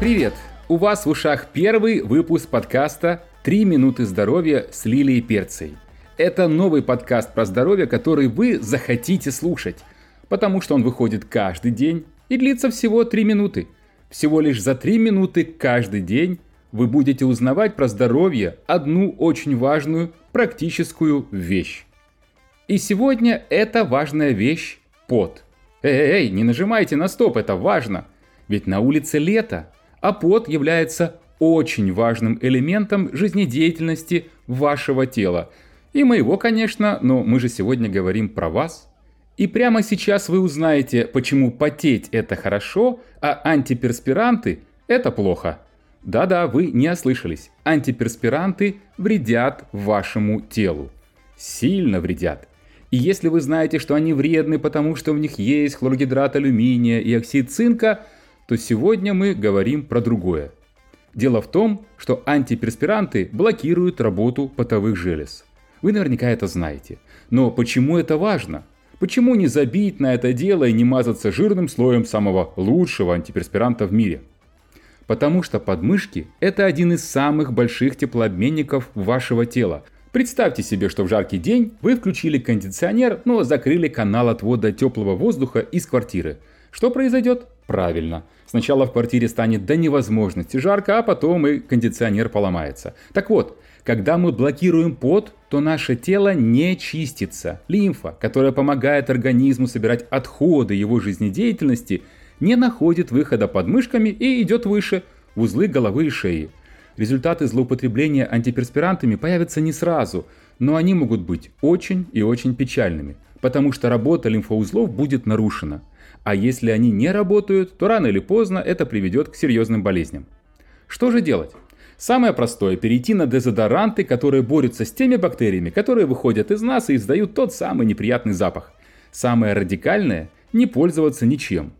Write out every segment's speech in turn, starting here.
Привет! У вас в ушах первый выпуск подкаста «Три минуты здоровья с Лилией Перцией». Это новый подкаст про здоровье, который вы захотите слушать, потому что он выходит каждый день и длится всего 3 минуты. Всего лишь за 3 минуты каждый день вы будете узнавать про здоровье одну очень важную практическую вещь. И сегодня эта важная вещь – пот. Эй, не нажимайте на стоп, это важно, ведь на улице лето, а пот является очень важным элементом жизнедеятельности вашего тела. И моего, конечно, но мы же сегодня говорим про вас. И прямо сейчас вы узнаете, почему потеть – это хорошо, а антиперспиранты – это плохо. Да-да, вы не ослышались. Антиперспиранты вредят вашему телу. Сильно вредят. И если вы знаете, что они вредны, потому что в них есть хлоргидрат алюминия и оксид цинка, то сегодня мы говорим про другое. Дело в том, что антиперспиранты блокируют работу потовых желез. Вы наверняка это знаете. Но почему это важно? Почему не забить на это дело и не мазаться жирным слоем самого лучшего антиперспиранта в мире? Потому что подмышки – это один из самых больших теплообменников вашего тела. Представьте себе, что в жаркий день вы включили кондиционер, но закрыли канал отвода теплого воздуха из квартиры. Что произойдет? Правильно. Сначала в квартире станет до невозможности жарко, а потом и кондиционер поломается. Так вот, когда мы блокируем пот, то наше тело не чистится. Лимфа, которая помогает организму собирать отходы его жизнедеятельности, не находит выхода под мышками и идет выше, в узлы головы и шеи. Результаты злоупотребления антиперспирантами появятся не сразу, но они могут быть очень и очень печальными, потому что работа лимфоузлов будет нарушена. А если они не работают, то рано или поздно это приведет к серьезным болезням. Что же делать? Самое простое – перейти на дезодоранты, которые борются с теми бактериями, которые выходят из нас и издают тот самый неприятный запах. Самое радикальное – не пользоваться ничем.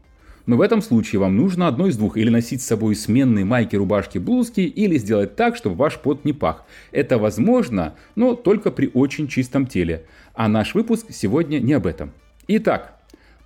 Но в этом случае вам нужно одно из двух: или носить с собой сменные майки, рубашки, блузки, или сделать так, чтобы ваш пот не пах. Это возможно, но только при очень чистом теле. А наш выпуск сегодня не об этом. Итак,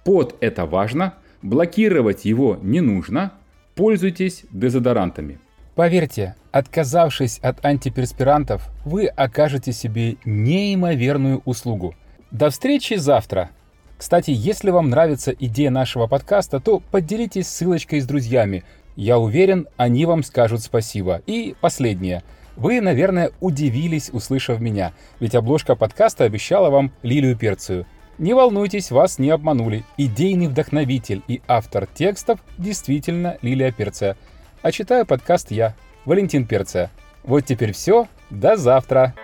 пот – это важно, блокировать его не нужно, пользуйтесь дезодорантами. Поверьте, отказавшись от антиперспирантов, вы окажете себе неимоверную услугу. До встречи завтра! Кстати, если вам нравится идея нашего подкаста, то поделитесь ссылочкой с друзьями. Я уверен, они вам скажут спасибо. И последнее. Вы, наверное, удивились, услышав меня, ведь обложка подкаста обещала вам Лилию Перцию. Не волнуйтесь, вас не обманули. Идейный вдохновитель и автор текстов действительно Лилия Перция. А читаю подкаст я, Валентин Перция. Вот теперь все. До завтра!